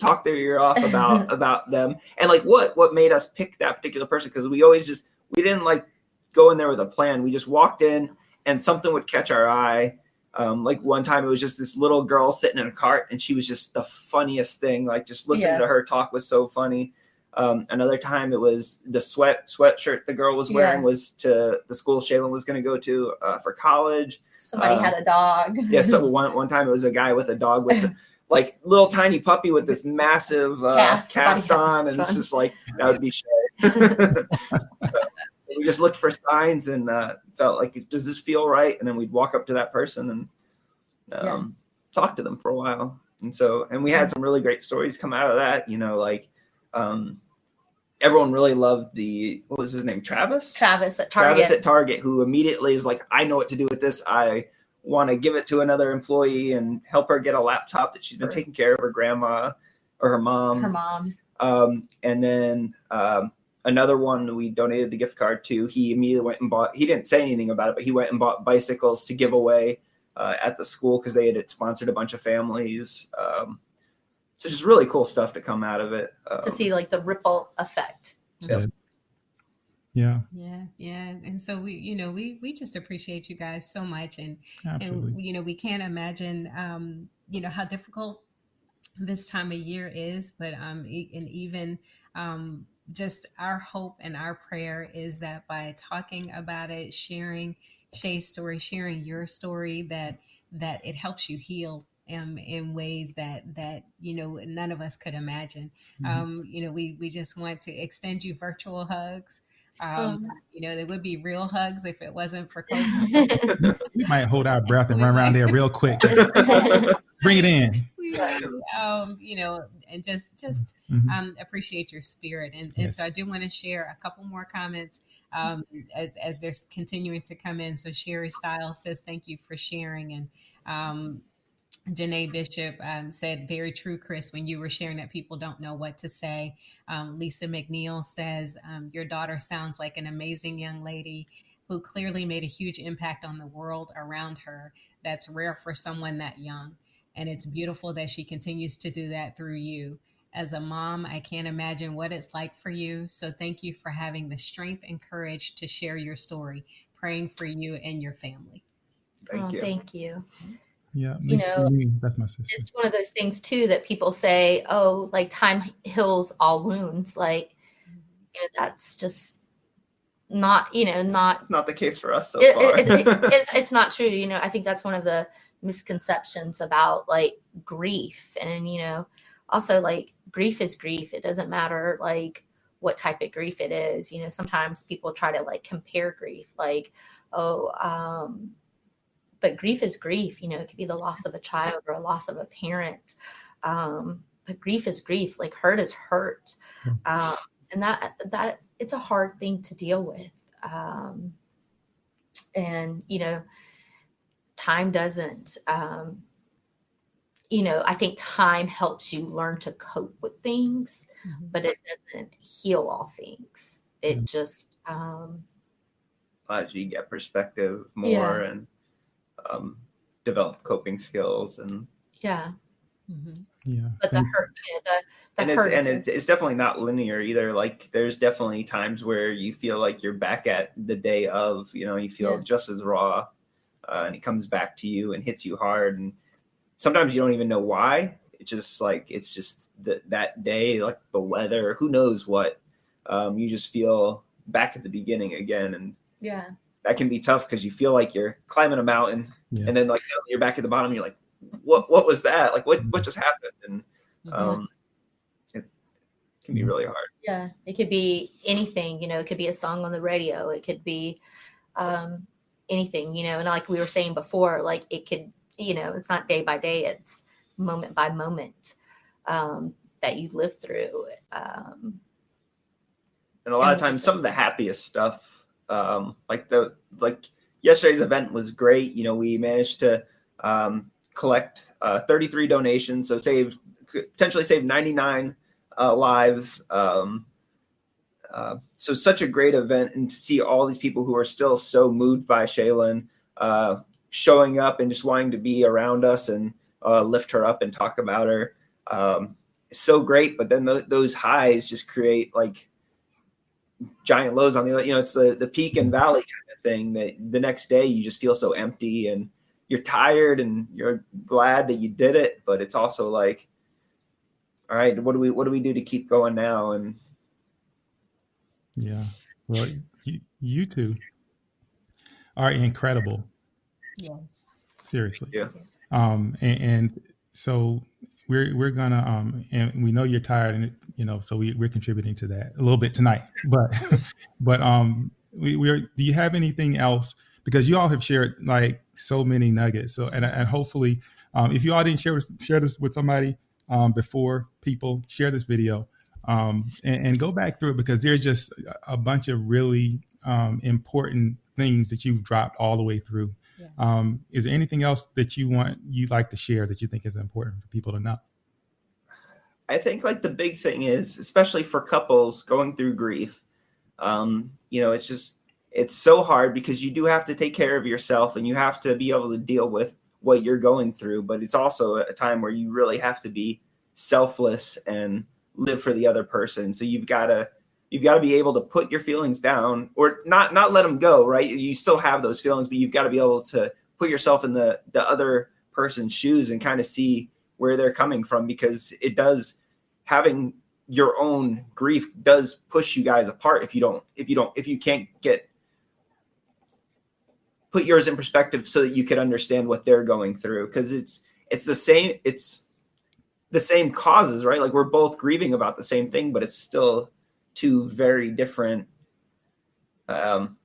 talk their ear off about them, and like what made us pick that particular person, because we didn't like go in there with a plan. We just walked in and something would catch our eye. Like one time it was just this little girl sitting in a cart, and she was just the funniest thing. Like just listening to her talk was so funny. Another time it was the sweatshirt the girl was wearing was to the school Shaylin was going to go to for college. Somebody had a dog. So one time it was a guy with a dog with like little tiny puppy with this massive cast on, and it's just like that would be Shay. We just looked for signs and felt like, does this feel right? And then we'd walk up to that person and talk to them for a while. And so we had some really great stories come out of that. Everyone really loved what was his name? Travis at Target, who immediately is like, I know what to do with this. I want to give it to another employee and help her get a laptop that she's been taking care of her grandma or her mom. And then another one we donated the gift card to. He immediately went and bought, he didn't say anything about it, but he went and bought bicycles to give away at the school because they had sponsored a bunch of families. So just really cool stuff to come out of it. To see like the ripple effect. Yeah. Yeah. And so we just appreciate you guys so much. And, and we can't imagine, how difficult this time of year is, but, just our hope and our prayer is that by talking about it, sharing Shay's story, sharing your story, that it helps you heal in ways that none of us could imagine. Mm-hmm. We just want to extend you virtual hugs. There would be real hugs if it wasn't for COVID. We might hold our breath and run around there real quick. Bring it in. And just appreciate your spirit. And so I do want to share a couple more comments as they're continuing to come in. So Sherry Stiles says, thank you for sharing. And Janae Bishop said, very true, Chris, when you were sharing that people don't know what to say. Lisa McNeil says, your daughter sounds like an amazing young lady who clearly made a huge impact on the world around her. That's rare for someone that young. And it's beautiful that she continues to do that through you. As a mom, I can't imagine what it's like for you. So thank you for having the strength and courage to share your story, praying for you and your family. Thank you. Yeah. That's my sister. It's one of those things too, that people say, time heals all wounds. That's just not. It's not the case for us so far. It's not true. I think that's one of the misconceptions about grief, and also grief is grief. It doesn't matter what type of grief it is. Sometimes people try to compare grief, but grief is grief. It could be the loss of a child or a loss of a parent, but grief is grief. Hurt is hurt, and that it's a hard thing to deal with, and time doesn't, I think time helps you learn to cope with things, mm-hmm. but it doesn't heal all things. It mm-hmm. just allows you to get perspective more and develop coping skills and mm-hmm. But the hurt, it's definitely not linear either. There's definitely times where you feel like you're back at the day of, you feel just as raw. And it comes back to you and hits you hard. And sometimes you don't even know why. It's just that day, the weather, who knows what, you just feel back at the beginning again. And that can be tough because you feel like you're climbing a mountain and then suddenly you're back at the bottom. You're like, what was that? What just happened? And it can be really hard. Yeah. It could be anything, it could be a song on the radio. It could be, anything, and we were saying before, it could, it's not day by day, it's moment by moment that you live through. And a lot of times some of the happiest stuff, yesterday's event was great. We managed to collect 33 donations, so potentially save 99 lives. So such a great event, and to see all these people who are still so moved by Shaylin showing up and just wanting to be around us and lift her up and talk about her. So great. But then those highs just create giant lows on the, it's the peak and valley kind of thing, that the next day you just feel so empty and you're tired and you're glad that you did it. But it's also all right, what do we do to keep going now? And yeah. Well, you two are incredible. Yes. Seriously. Yeah. And so we're gonna and we know you're tired, and so we're contributing to that a little bit tonight. But we do you have anything else? Because you all have shared so many nuggets. So and hopefully if you all didn't share this with somebody before, people share this video. And go back through it, because there's just a bunch of really important things that you've dropped all the way through. Yes. Is there anything else that you'd like to share that you think is important for people to know? I think the big thing is, especially for couples going through grief, it's so hard, because you do have to take care of yourself and you have to be able to deal with what you're going through. But it's also a time where you really have to be selfless and live for the other person. So you've got to You've got to be able to put your feelings down, or not let them go, right? You still have those feelings, but you've got to be able to put yourself in the other person's shoes and kind of see where they're coming from, because it does, having your own grief does push you guys apart if you can't put yours in perspective so that you can understand what they're going through. Because it's the same causes, right? Like, we're both grieving about the same thing, but it's still two very different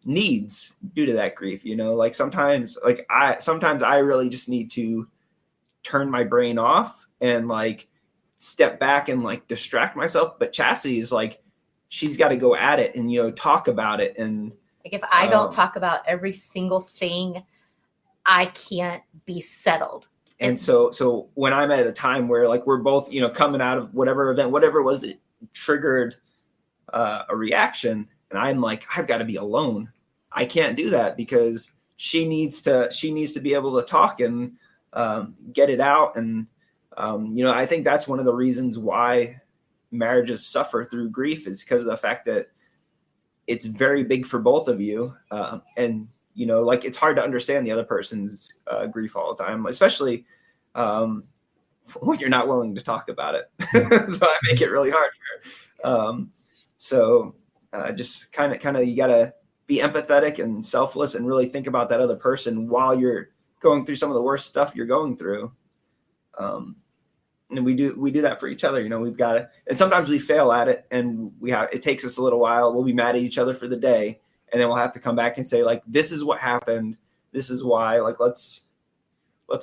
needs due to that grief. You know, like sometimes I really just need to turn my brain off and like step back and like distract myself. But Chastity is like, she's got to go at it and, you know, talk about it. And like, if I don't talk about every single thing, I can't be settled. And so when I'm at a time where like we're both, you know, coming out of whatever event, whatever it was that triggered a reaction, and I'm like, I've got to be alone. I can't do that, because she needs to be able to talk and get it out. And, you know, I think that's one of the reasons why marriages suffer through grief, is because of the fact that it's very big for both of you. And, you know, like, it's hard to understand the other person's grief all the time, especially when you're not willing to talk about it. So I make it really hard for her. So just kind of, you got to be empathetic and selfless and really think about that other person while you're going through some of the worst stuff you're going through. And we do that for each other. You know, we've got to, and sometimes we fail at it, and it takes us a little while. We'll be mad at each other for the day, and then we'll have to come back and say, like, this is what happened. This is why, like, let's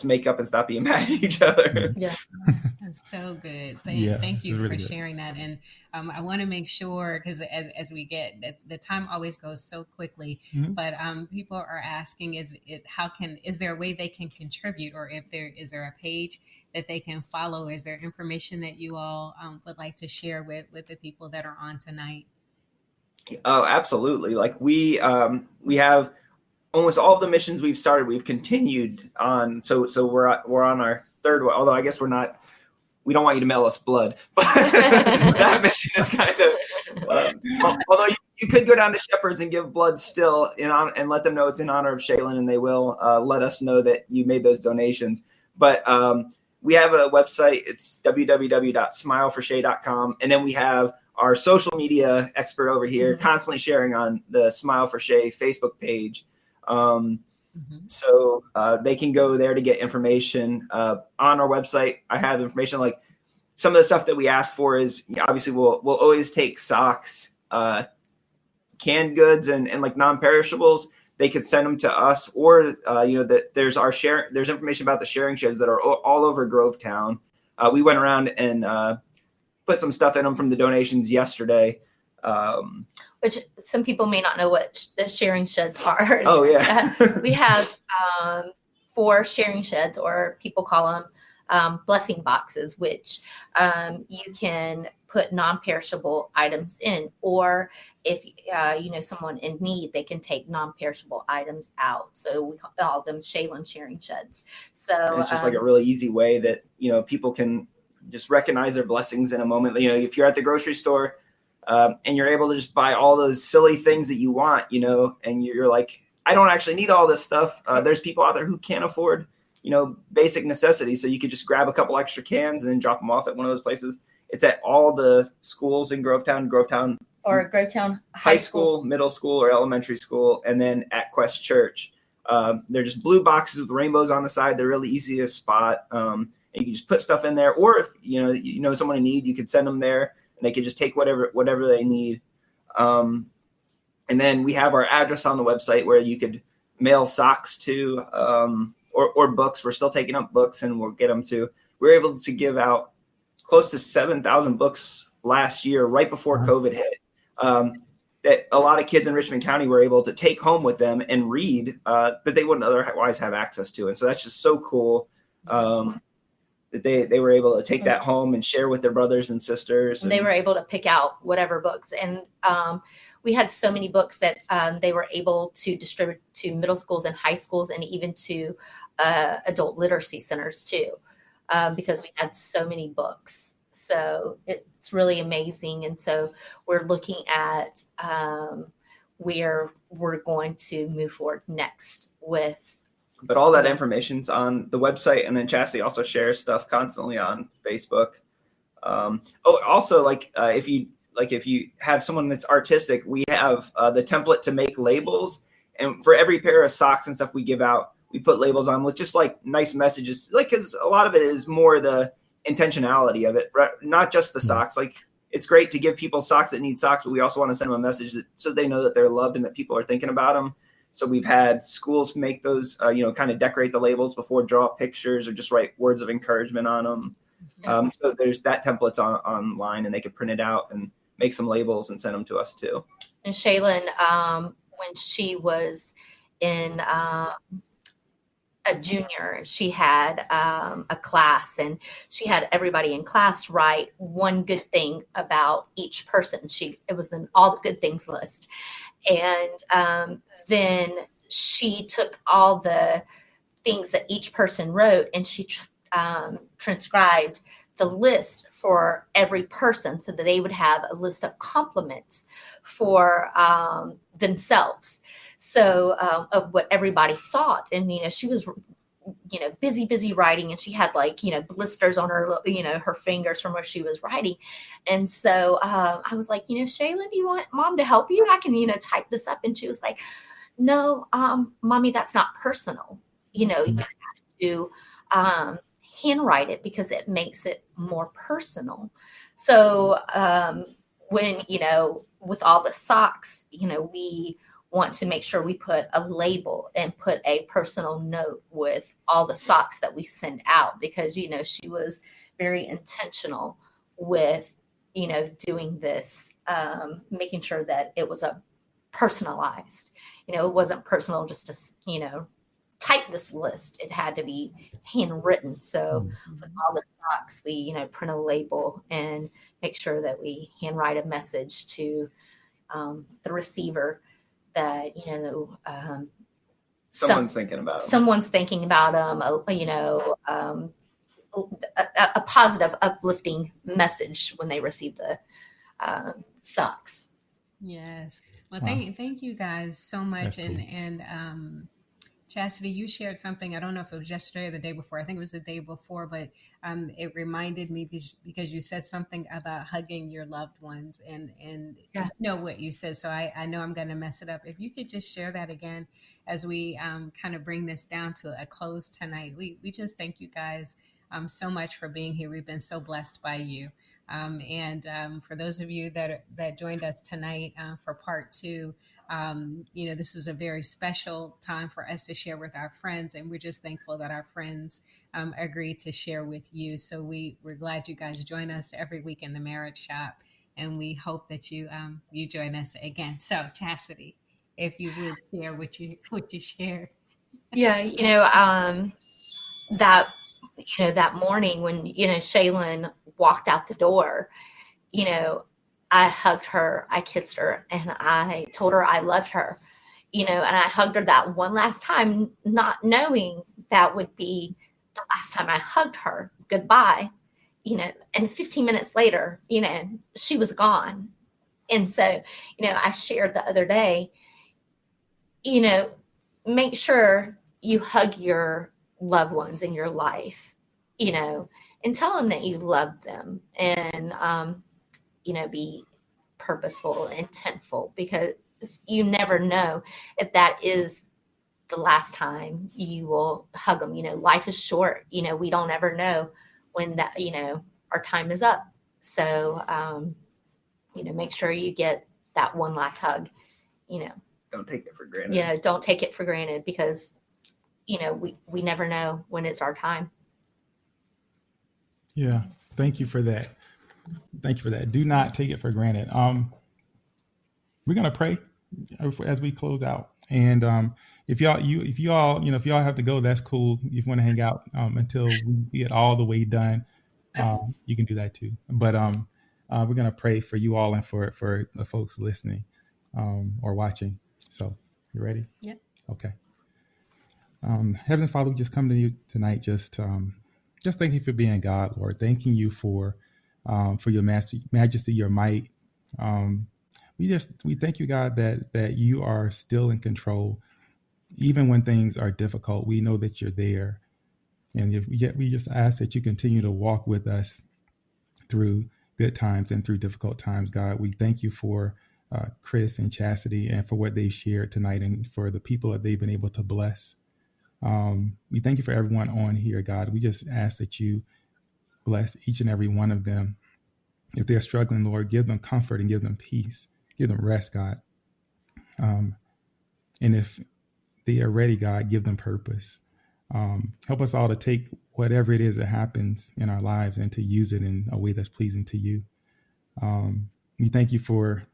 make up and stop being mad at each other. Yeah. That's so good. Thank you really for sharing that. And I want to make sure, because as we get, the time always goes so quickly, mm-hmm. but people are asking, is there a way they can contribute, or is there a page that they can follow? Is there information that you all would like to share with the people that are on tonight? Oh, absolutely. Like, we have almost all of the missions we've started, we've continued on. So we're on our third one, although I guess we don't want you to mail us blood, but that mission is kind of, although you could go down to Shepherd's and give blood still and let them know it's in honor of Shaylin, and they will let us know that you made those donations. But we have a website. It's www.smileforshay.com. And then we have our social media expert over here, mm-hmm. constantly sharing on the Smile for Shay Facebook page. Mm-hmm. So they can go there to get information on our website. I have information, like, some of the stuff that we ask for is, you know, obviously we'll always take socks, canned goods, and like non-perishables. They could send them to us, or you know, that there's information about the sharing sheds that are all over Grovetown. We went around and put some stuff in them from the donations yesterday. Which some people may not know what the sharing sheds are. Oh, yeah. We have 4 sharing sheds, or people call them blessing boxes, which you can put non-perishable items in, or if you know, someone in need, they can take non-perishable items out. So we call them Shaylin sharing sheds. So and it's just like a really easy way that, you know, people can just recognize their blessings in a moment. You know, if you're at the grocery store, and you're able to just buy all those silly things that you want, you know, and you're like, I don't actually need all this stuff. There's people out there who can't afford, you know, basic necessities. So you could just grab a couple extra cans and then drop them off at one of those places. It's at all the schools in Grovetown, or Grovetown High School, middle school, or elementary school. And then at Quest Church, they're just blue boxes with rainbows on the side. They're really easy to spot. And you can just put stuff in there, or if you know someone in need, you could send them there. They could just take whatever they need. And then we have our address on the website where you could mail socks to, or books. We're still taking up books, and we'll get them to. We were able to give out close to 7,000 books last year, right before COVID hit. That a lot of kids in Richmond County were able to take home with them and read, that they wouldn't otherwise have access to. And so that's just so cool. That they were able to take that home and share with their brothers and sisters. And they were able to pick out whatever books. And we had so many books that they were able to distribute to middle schools and high schools, and even to adult literacy centers too, because we had so many books So it's really amazing. And so we're looking at where we're going to move forward next with. But all that information's on the website. And then Chastity also shares stuff constantly on Facebook. Also, if you have someone that's artistic, we have the template to make labels. And for every pair of socks and stuff we give out, we put labels on with just like nice messages, like, because a lot of it is more the intentionality of it, right? Not just the socks. Like, it's great to give people socks that need socks, but we also want to send them a message that, so they know that they're loved and that people are thinking about them. So we've had schools make those, kind of decorate the labels before, draw pictures, or just write words of encouragement on them. Yeah. So there's that template's online, and they could print it out and make some labels and send them to us too. And Shaylin, when she was in a junior, she had a class, and she had everybody in class write one good thing about each person. It was an all the good things list. And then she took all the things that each person wrote, and she transcribed the list for every person so that they would have a list of compliments for themselves. So of what everybody thought. And, she was, busy writing, and she had blisters on her, her fingers from where she was writing. And so I was like, Shaylin, do you want mom to help you? I can, type this up. And she was like, no, mommy, that's not personal. You have to handwrite it because it makes it more personal. So when, with all the socks, we want to make sure we put a label and put a personal note with all the socks that we send out, because, she was very intentional with, doing this, making sure that it was a personalized, it wasn't personal just to, type this list. It had to be handwritten. So with all the socks, we, print a label and make sure that we handwrite a message to the receiver that, someone's thinking about them, a positive, uplifting message when they receive the socks. Yes. Well, thank you guys so much. Cool. And Chastity, you shared something. I don't know if it was yesterday or the day before. I think it was the day before, but it reminded me because you said something about hugging your loved ones and what you said. So I know I'm going to mess it up. If you could just share that again as we kind of bring this down to a close tonight. We just thank you guys so much for being here. We've been so blessed by you. For those of you that joined us tonight for part two, this is a very special time for us to share with our friends, and we're just thankful that our friends agreed to share with you. So we're glad you guys join us every week in the Marriage Shop, and we hope that you you join us again. So Chastity, if you would share what you shared. Yeah, that. That morning when, Shaylin walked out the door, I hugged her, I kissed her, and I told her I loved her, and I hugged her that one last time, not knowing that would be the last time I hugged her goodbye, and 15 minutes later, she was gone. And so, I shared the other day, make sure you hug your loved ones in your life, and tell them that you love them, and be purposeful and intentful, because you never know if that is the last time you will hug them. Life is short. We don't ever know when that, our time is up. So, make sure you get that one last hug, Don't take it for granted. Don't take it for granted, because we never know when it's our time. Yeah. Thank you for that. Do not take it for granted. We're going to pray as we close out. And, if y'all have to go, that's cool. If you want to hang out, until we get all the way done, you can do that too. But, we're going to pray for you all and for the folks listening, or watching. So you ready? Yep. Okay. Heavenly Father, we just come to you tonight. Just thank you for being God, Lord. Thanking you for for your majesty, your might. We thank you, God, that you are still in control. Even when things are difficult, we know that you're there. And yet we just ask that you continue to walk with us through good times and through difficult times, God. We thank you for Chris and Chastity and for what they've shared tonight and for the people that they've been able to bless. We thank you for everyone on here, God. We just ask that you bless each and every one of them. If they're struggling, Lord, give them comfort and give them peace. Give them rest, God. And if they are ready, God, give them purpose. Help us all to take whatever it is that happens in our lives and to use it in a way that's pleasing to you. We thank you for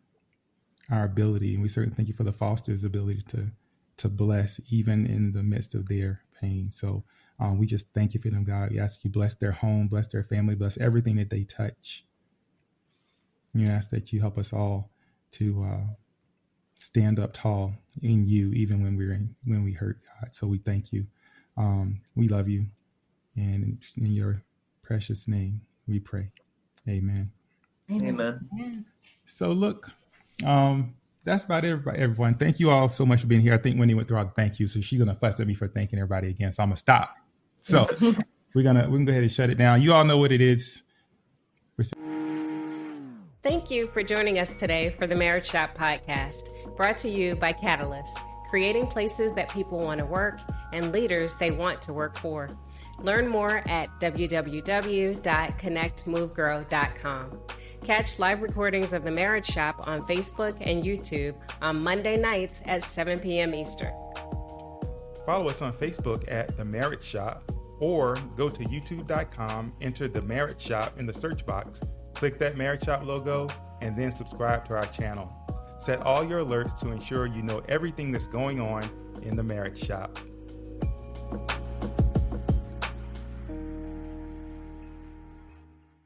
our ability, and we certainly thank you for the Foster's ability to bless even in the midst of their pain. So we just thank you for them, God. We ask you bless their home, bless their family, bless everything that they touch. We ask that you help us all to stand up tall in you, even when we hurt, God. So we thank you. We love you. And in your precious name, we pray. Amen. Amen. So look, that's about everybody, everyone. Thank you all so much for being here. I think Wendy went through all the thank yous, so she's going to fuss at me for thanking everybody again. So I'm going to stop. So we're going to go ahead and shut it down. You all know what it is. Thank you for joining us today for the Marriage Shop Podcast, brought to you by Catalyst, creating places that people want to work and leaders they want to work for. Learn more at www.connectmovegrow.com. Catch live recordings of The Marriage Shop on Facebook and YouTube on Monday nights at 7 p.m. Eastern. Follow us on Facebook at The Marriage Shop or go to youtube.com, enter The Marriage Shop in the search box, click that Marriage Shop logo, and then subscribe to our channel. Set all your alerts to ensure you know everything that's going on in The Marriage Shop.